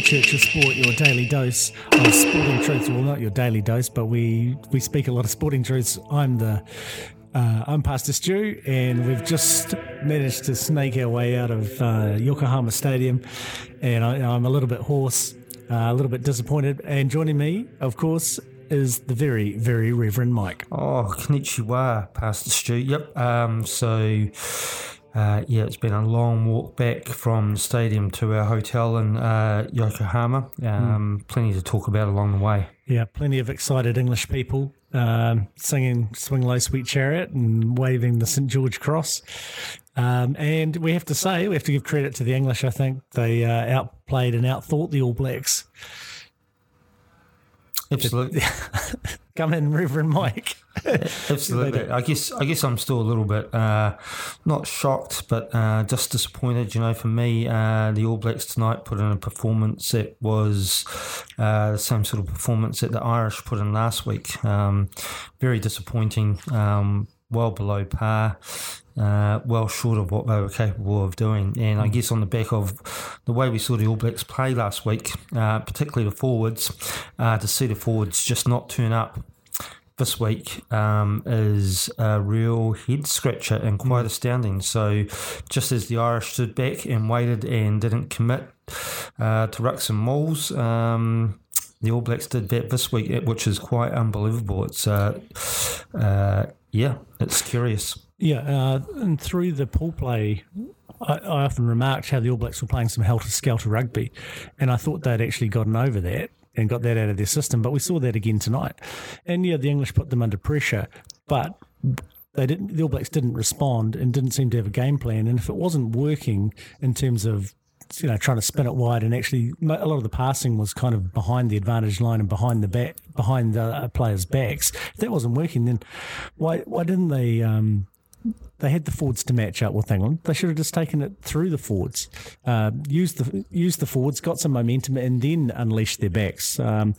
Church of Sport, your daily dose of sporting truths. Well, not your daily dose, but we speak a lot of sporting truths. I'm Pastor Stu, and we've just managed to snake our way out of Yokohama Stadium, and I'm a little bit hoarse, a little bit disappointed. And joining me, of course, is the very, very Reverend Mike. Oh, konnichiwa, Pastor Stu. Yep. Yeah, it's been a long walk back from the stadium to our hotel in Yokohama. Plenty to talk about along the way. Yeah, plenty of excited English people singing Swing Low Sweet Chariot and waving the St. George Cross. And we have to give credit to the English, I think. They outplayed and outthought the All Blacks. Absolutely. Come in, Reverend Mike. Absolutely. I guess I'm still a little bit not shocked, but just disappointed. You know, for me, the All Blacks tonight put in a performance that was the same sort of performance that the Irish put in last week. Very disappointing. Well below par. Well short of what they were capable of doing. And I guess on the back of the way we saw the All Blacks play last week, particularly the forwards, to see the forwards just not turn up this week is a real head scratcher and quite astounding. So just as the Irish stood back and waited and didn't commit to rucks and mauls, the All Blacks did that this week, which is quite unbelievable. It's it's curious. Yeah, and through the pool play, I often remarked how the All Blacks were playing some helter-skelter rugby, and I thought they'd actually gotten over that and got that out of their system, but we saw that again tonight. And, yeah, the English put them under pressure, but the All Blacks didn't respond and didn't seem to have a game plan, and if it wasn't working in terms of, you know, trying to spin it wide, and actually a lot of the passing was kind of behind the advantage line and behind the players' backs, if that wasn't working, then why didn't they... They had the forwards to match up with England. They should have just taken it through the forwards, used the forwards, got some momentum, and then unleashed their backs. They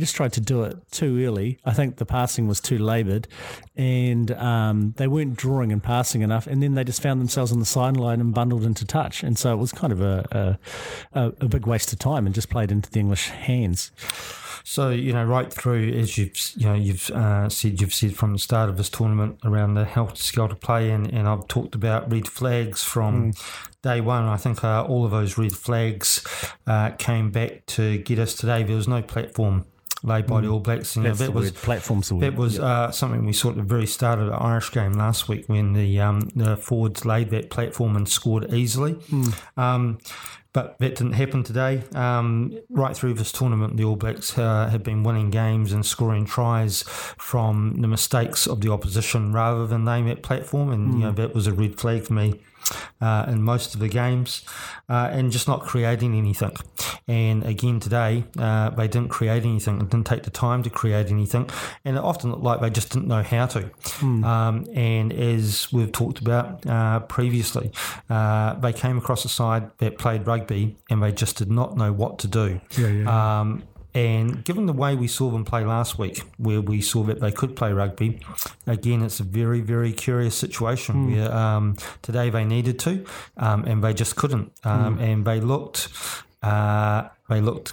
just tried to do it too early. I think the passing was too laboured, and they weren't drawing and passing enough, and then they just found themselves on the sideline and bundled into touch. And so it was kind of a big waste of time and just played into the English hands. So, you know, right through, as you've said from the start of this tournament around the helter-skelter play, and I've talked about red flags from day one. I think all of those red flags came back to get us today. There was no platform laid by the All Blacks. You know, that was platforms. That was something we saw at the very start of the Irish game last week when the forwards laid that platform and scored easily. But that didn't happen today. Right through this tournament, the All Blacks have been winning games and scoring tries from the mistakes of the opposition rather than laying that platform. And you know, that was a red flag for me. In most of the games, and just not creating anything. And again today, they didn't create anything. They didn't take the time to create anything, and it often looked like they just didn't know how to. And as we've talked about previously, they came across a side that played rugby, and they just did not know what to do. And given the way we saw them play last week, where we saw that they could play rugby, again, it's a very, very curious situation where today they needed to and they just couldn't. And they looked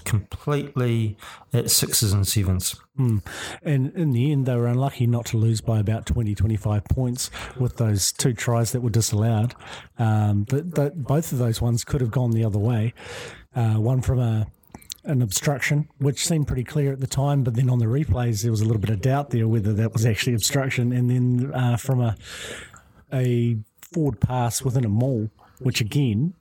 completely at sixes and sevens. And in the end, they were unlucky not to lose by about 20, 25 points with those two tries that were disallowed. Both of those ones could have gone the other way. One from an obstruction, which seemed pretty clear at the time, but then on the replays there was a little bit of doubt there whether that was actually obstruction, and then from a forward pass within a maul, which again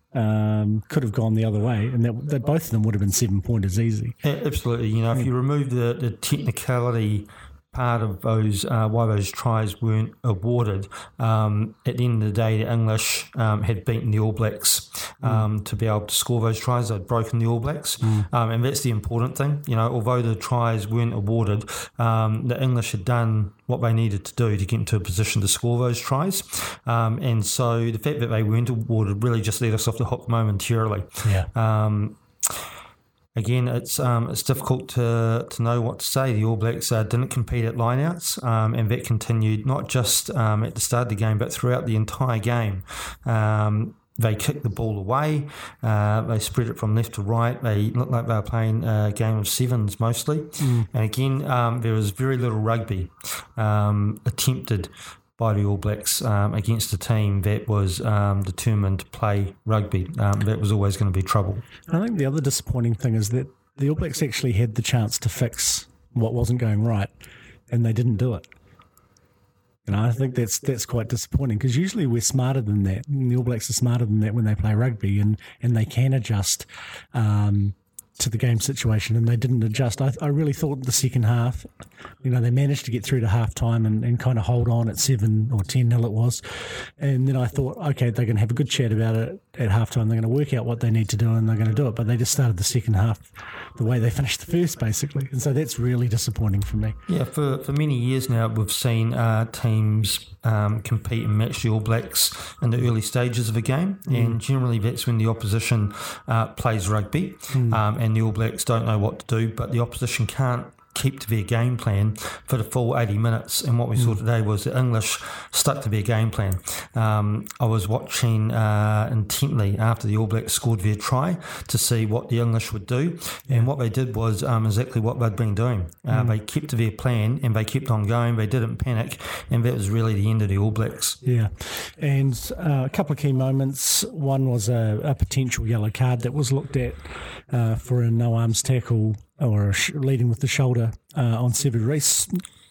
could have gone the other way, and that both of them would have been 7 pointers easy. Absolutely. You know, if you remove the technicality part of those why those tries weren't awarded. At the end of the day, the English had beaten the All Blacks to be able to score those tries. They'd broken the All Blacks, and that's the important thing. You know, although the tries weren't awarded, the English had done what they needed to do to get into a position to score those tries. And so the fact that they weren't awarded really just let us off the hook momentarily. Yeah. Again, it's difficult to know what to say. The All Blacks didn't compete at lineouts, and that continued not just at the start of the game, but throughout the entire game. They kicked the ball away. They spread it from left to right. They looked like they were playing a game of sevens mostly. And again, there was very little rugby attempted by the All Blacks against a team that was determined to play rugby. That was always going to be trouble. And I think the other disappointing thing is that the All Blacks actually had the chance to fix what wasn't going right, and they didn't do it. And I think that's quite disappointing, because usually we're smarter than that. And the All Blacks are smarter than that when they play rugby, and they can adjust to the game situation, and they didn't adjust. I really thought the second half, you know, they managed to get through to halftime and kind of hold on at 7 or 10-0 it was. And then I thought, okay, they're going to have a good chat about it at halftime. They're going to work out what they need to do, and they're going to do it. But they just started the second half the way they finished the first, basically. And so that's really disappointing for me. Yeah, for many years now, we've seen teams compete and match the All Blacks in the early stages of a game. And generally that's when the opposition plays rugby. And the All Blacks don't know what to do, but the opposition can't keep to their game plan for the full 80 minutes. And what we saw today was the English stuck to their game plan. I was watching intently after the All Blacks scored their try to see what the English would do. And what they did was exactly what they'd been doing. They kept to their plan and they kept on going. They didn't panic. And that was really the end of the All Blacks. Yeah. And a couple of key moments. One was a potential yellow card that was looked at for a no-arms tackle or leading with the shoulder on Sevu Reece.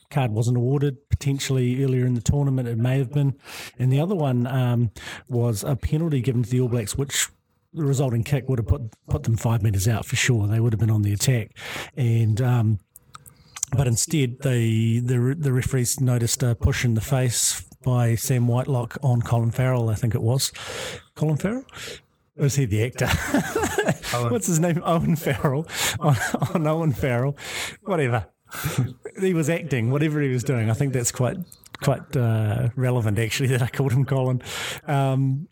Card wasn't awarded. Potentially earlier in the tournament it may have been. And the other one was a penalty given to the All Blacks, which the resulting kick would have put them 5 metres out for sure. They would have been on the attack. And but instead the referees noticed a push in the face by Sam Whitelock on Colin Farrell, I think it was. Colin Farrell? Or is he the actor? What's his name? Owen Farrell. On Owen Farrell. Whatever. He was acting, whatever he was doing. I think that's quite relevant, actually, that I called him Colin. And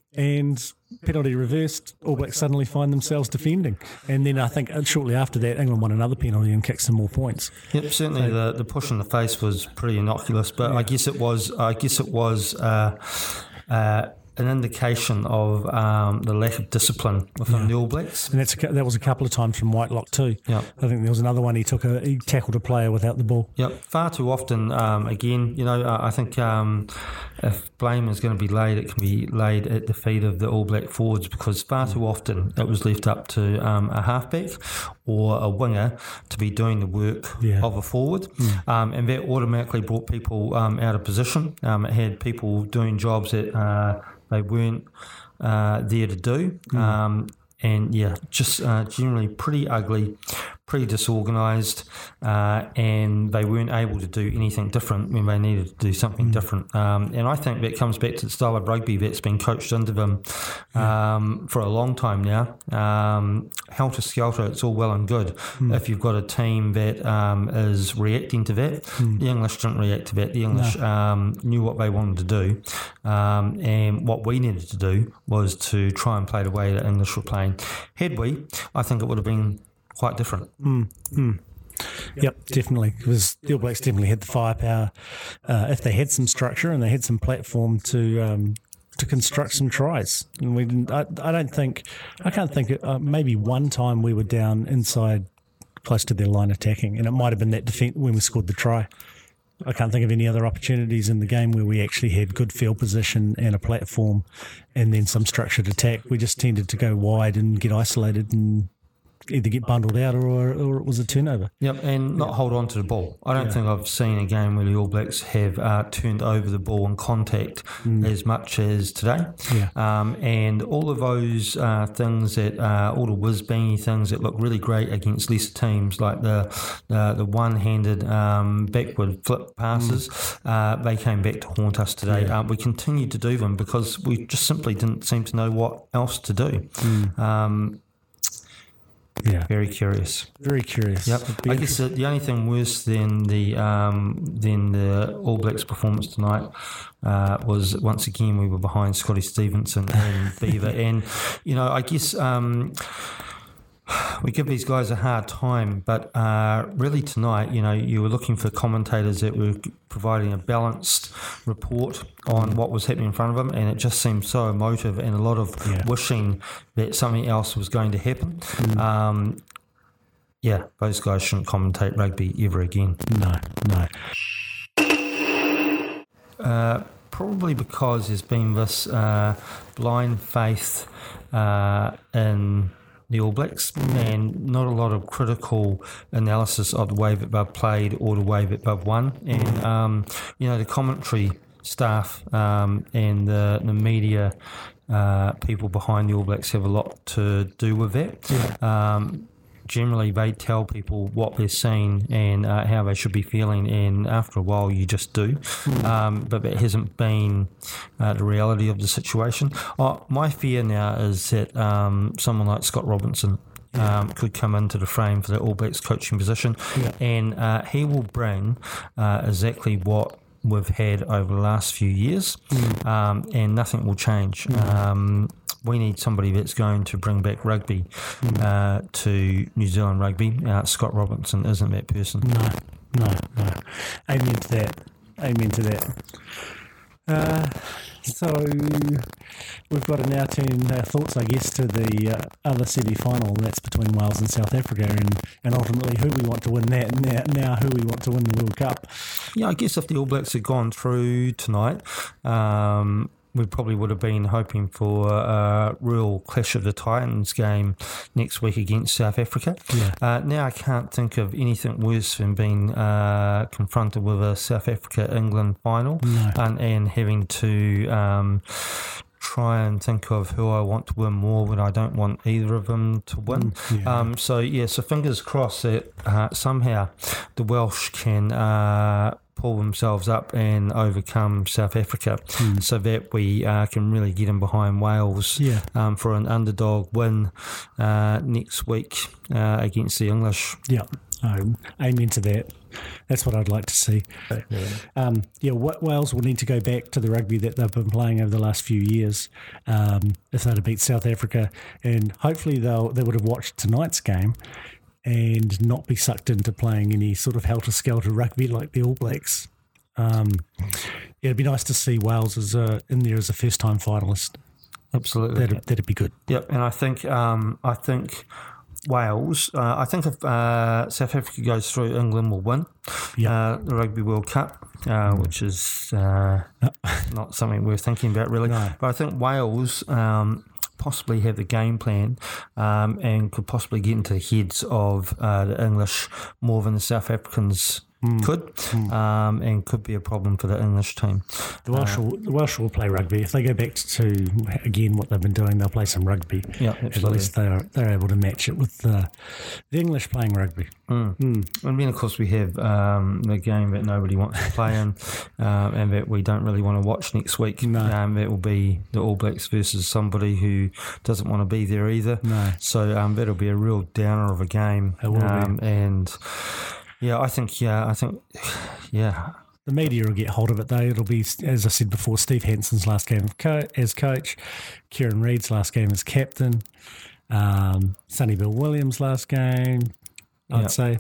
penalty reversed. All Blacks suddenly find themselves defending. And then I think shortly after that, England won another penalty and kicked some more points. Yep, certainly so, the push in the face was pretty innocuous, but yeah. I guess it was... an indication of the lack of discipline within the All Blacks. And that was a couple of times from Whitelock too. Yep. I think there was another one he tackled a player without the ball. Yep, far too often, again, you know, I think if blame is going to be laid, it can be laid at the feet of the All Black forwards, because far too often it was left up to a halfback or a winger to be doing the work of a forward. And that automatically brought people out of position. It had people doing jobs that they weren't there to do. And yeah, just generally pretty ugly, pretty disorganised, and they weren't able to do anything different when they needed to do something different. And I think that comes back to the style of rugby that's been coached into them for a long time now. Helter-skelter, it's all well and good. If you've got a team that is reacting to that, the English didn't react to that. The English knew what they wanted to do, and what we needed to do was to try and play the way the English were playing. Had we, I think it would have been quite different. Yep, definitely. Because the All Blacks definitely had the firepower. If they had some structure and they had some platform to construct some tries, and we didn't. I can't think. Maybe one time we were down inside, close to their line attacking, and it might have been that defence when we scored the try. I can't think of any other opportunities in the game where we actually had good field position and a platform and then some structured attack. We just tended to go wide and get isolated and either get bundled out or it was a turnover. Yep, and not hold on to the ball. I don't think I've seen a game where the All Blacks have turned over the ball in contact as much as today. Yeah. And all of those things that all the whiz-bangy things that look really great against lesser teams, like the one-handed backward flip passes, they came back to haunt us today. Yeah. We continued to do them because we just simply didn't seem to know what else to do. Yeah, very curious. Very curious. Yep. I guess the only thing worse than the All Blacks performance tonight was once again we were behind Scotty Stevenson and Beaver, and you know I guess we give these guys a hard time, but really tonight, you know, you were looking for commentators that were providing a balanced report on what was happening in front of them, and it just seemed so emotive and a lot of wishing that something else was going to happen. Yeah, those guys shouldn't commentate rugby ever again. No. Probably because there's been this blind faith in the All Blacks, and not a lot of critical analysis of the way that they've played or the way that they've won. And, you know, the commentary staff and the media people behind the All Blacks have a lot to do with that. Yeah. Generally, they tell people what they're seeing and how they should be feeling, and after a while, you just do. But that hasn't been the reality of the situation. My fear now is that someone like Scott Robinson could come into the frame for the All Blacks coaching position, and he will bring exactly what we've had over the last few years, and nothing will change. We need somebody that's going to bring back rugby to New Zealand rugby. Scott Robinson isn't that person. No. Amen to that. So we've got to now turn our thoughts, I guess, to the other semi-final that's between Wales and South Africa, and ultimately who we want to win that, and now who we want to win the World Cup. Yeah, I guess if the All Blacks had gone through tonight, we probably would have been hoping for a real Clash of the Titans game next week against South Africa. Yeah. Now I can't think of anything worse than being confronted with a South Africa-England final and having to try and think of who I want to win more when I don't want either of them to win. Yeah. So fingers crossed that somehow the Welsh can pull themselves up and overcome South Africa so that we can really get in behind Wales for an underdog win next week against the English. Yeah, amen to that. That's what I'd like to see. Yeah. Wales will need to go back to the rugby that they've been playing over the last few years if they'd have beat South Africa, and hopefully they would have watched tonight's game and not be sucked into playing any sort of helter-skelter rugby like the All Blacks. It'd be nice to see Wales in there as a first-time finalist. Absolutely, that'd be good. Yep, and I think Wales. I think if South Africa goes through, England will win the Rugby World Cup, which is not something we're thinking about really. No. But I think Wales possibly have the game plan and could possibly get into the heads of the English more than the South Africans and could be a problem for the English team. The Welsh will play rugby. If they go back to, again, what they've been doing, they'll play some rugby. Yeah, absolutely. At least they're able to match it with the English playing rugby. And then, of course, we have the game that nobody wants to play in and that we don't really want to watch next week. No. That will be the All Blacks versus somebody who doesn't want to be there either. No. So that'll be a real downer of a game. It will be. And... I think the media will get hold of it, though. It'll be, as I said before, Steve Hansen's last game as coach, Kieran Reid's last game as captain, Sonny Bill Williams' last game, I'd say,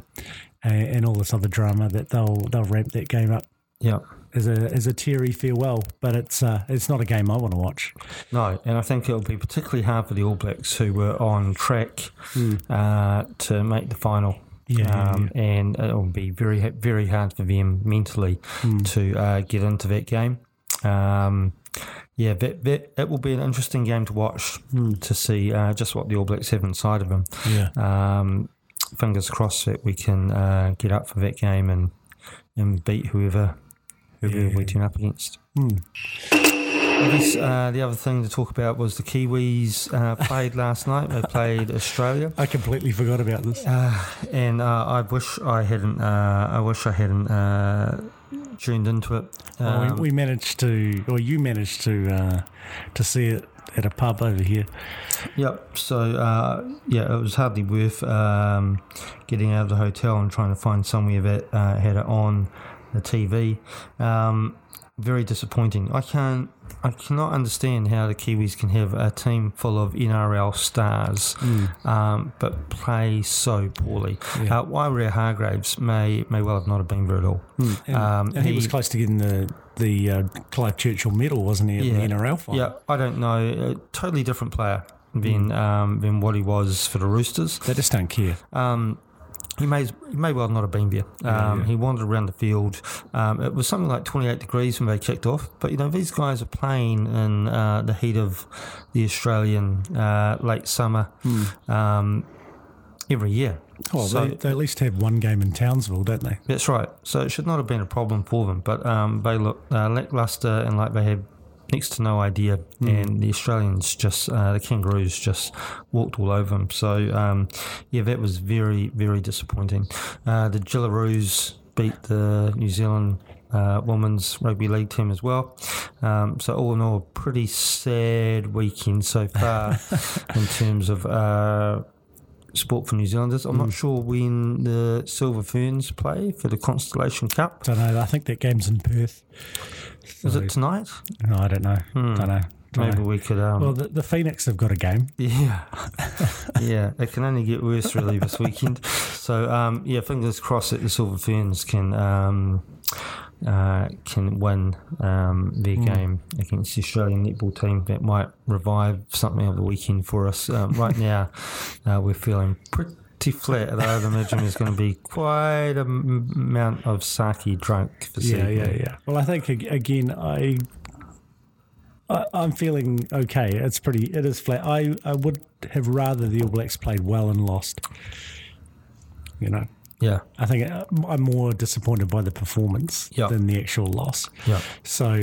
and all this other drama that they'll ramp that game up. Yeah. As a teary farewell, but it's not a game I want to watch. No, and I think it'll be particularly hard for the All Blacks, who were on track to make the final. And it'll be very, very hard for them mentally to get into that game. Yeah, it will be an interesting game to watch to see just what the All Blacks have inside of them. Yeah. Fingers crossed that we can get up for that game and beat whoever we turn up against. I guess the other thing to talk about was the Kiwis played last night. They played Australia. I completely forgot about this. And I wish I hadn't tuned into it. We managed to, or you managed to see it at a pub over here. Yep. So it was hardly worth getting out of the hotel and trying to find somewhere that had it on the TV. Very disappointing. I cannot understand how the Kiwis can have a team full of NRL stars but play so poorly. Yeah. Why Rhea Hargraves may well have not have been there at all. Mm. And he was close to getting the Clive Churchill medal, wasn't he, in the NRL fight? Yeah, I don't know. A totally different player than what he was for the Roosters. They just don't care. He may well not have been there. He wandered around the field. It was something like 28 degrees when they kicked off. But, these guys are playing in the heat of the Australian late summer every year. Oh, so they at least have one game in Townsville, don't they? That's right. So it should not have been a problem for them. But they look lacklustre and like they had next to no idea, and the Australians the Kangaroos just walked all over them. So, that was very, very disappointing. The Jillaroos beat the New Zealand women's rugby league team as well. So all in all, pretty sad weekend so far in terms of sport for New Zealanders. I'm not sure when the Silver Ferns play for the Constellation Cup. I don't know. I think that game's in Perth. Is it tonight? No, I don't know. Maybe we could... Well, the Phoenix have got a game. Yeah. Yeah, it can only get worse, really, this weekend. So, fingers crossed that the Silver Ferns can win their game against the Australian netball team. That might revive something of the weekend for us. Right now, we're feeling pretty flat, and I would imagine there's going to be quite a amount of sake drunk for evening. Yeah. Well, I think again, I'm feeling okay. It is flat. I would have rather the All Blacks played well and lost. Yeah. I think I'm more disappointed by the performance than the actual loss. Yeah. So,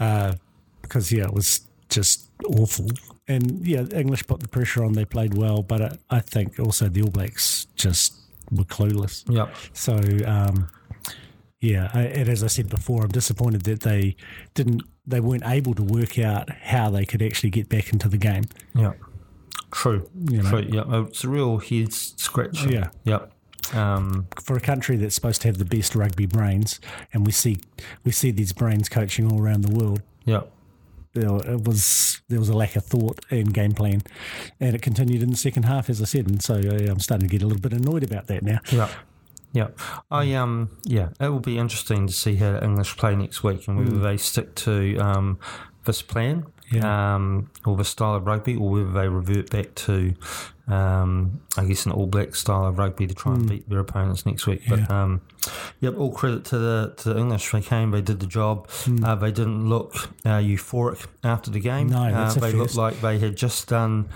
because, it was just awful. And, English put the pressure on. They played well. But I think also the All Blacks just were clueless. Yeah. So, and as I said before, I'm disappointed that they weren't able to work out how they could actually get back into the game. Yeah. True. True. Yeah. It's a real head scratcher. Yeah. Yeah. For a country that's supposed to have the best rugby brains, and we see these brains coaching all around the world. Yeah, there was a lack of thought and game plan, and it continued in the second half, as I said. And so I'm starting to get a little bit annoyed about that now. Yeah. Yeah, it will be interesting to see how English play next week and whether they stick to this plan or the style of rugby, or whether they revert back to, I guess, an All Black style of rugby to try and beat their opponents next week. Yeah. But, all credit to the English. They came, they did the job. They didn't look euphoric after the game. No, that's a first. They looked like they had just done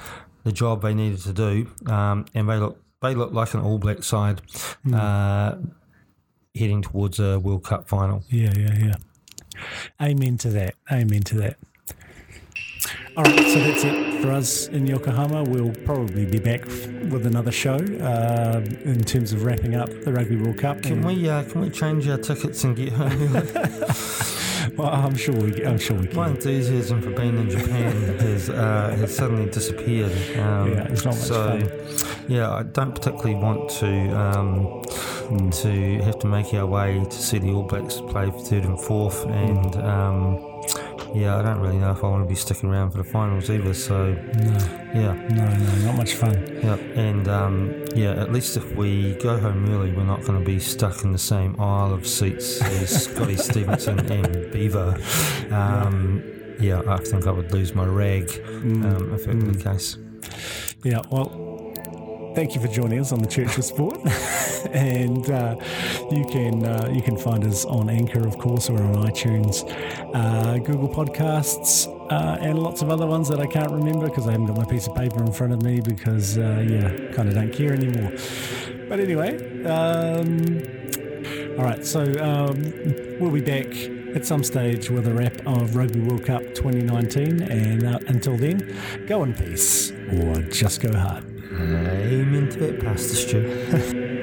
the job they needed to do, and they looked like an All Black side heading towards a World Cup final. Yeah. Amen to that. All right, so that's it for us in Yokohama. We'll probably be back with another show in terms of wrapping up the Rugby World Cup. Can we change our tickets and get home early? Well, I'm sure we can. My enthusiasm for being in Japan has suddenly disappeared. It's not much fun. Yeah, I don't particularly want to have to make our way to see the All Blacks play for third and fourth, and I don't really know if I want to be sticking around for the finals either. So no, not much fun. Yeah, and at least if we go home early, we're not going to be stuck in the same aisle of seats as Scotty Stevenson and Beaver. I think I would lose my rag if that were the case. Yeah, well. Thank you for joining us on the Church of Sport, and you can find us on Anchor, of course, or on iTunes, Google Podcasts, and lots of other ones that I can't remember because I haven't got my piece of paper in front of me because, kind of don't care anymore. But anyway, all right, so we'll be back at some stage with a wrap of Rugby World Cup 2019, and until then, go in peace or just go hard. Amen to it, Pastor Stu.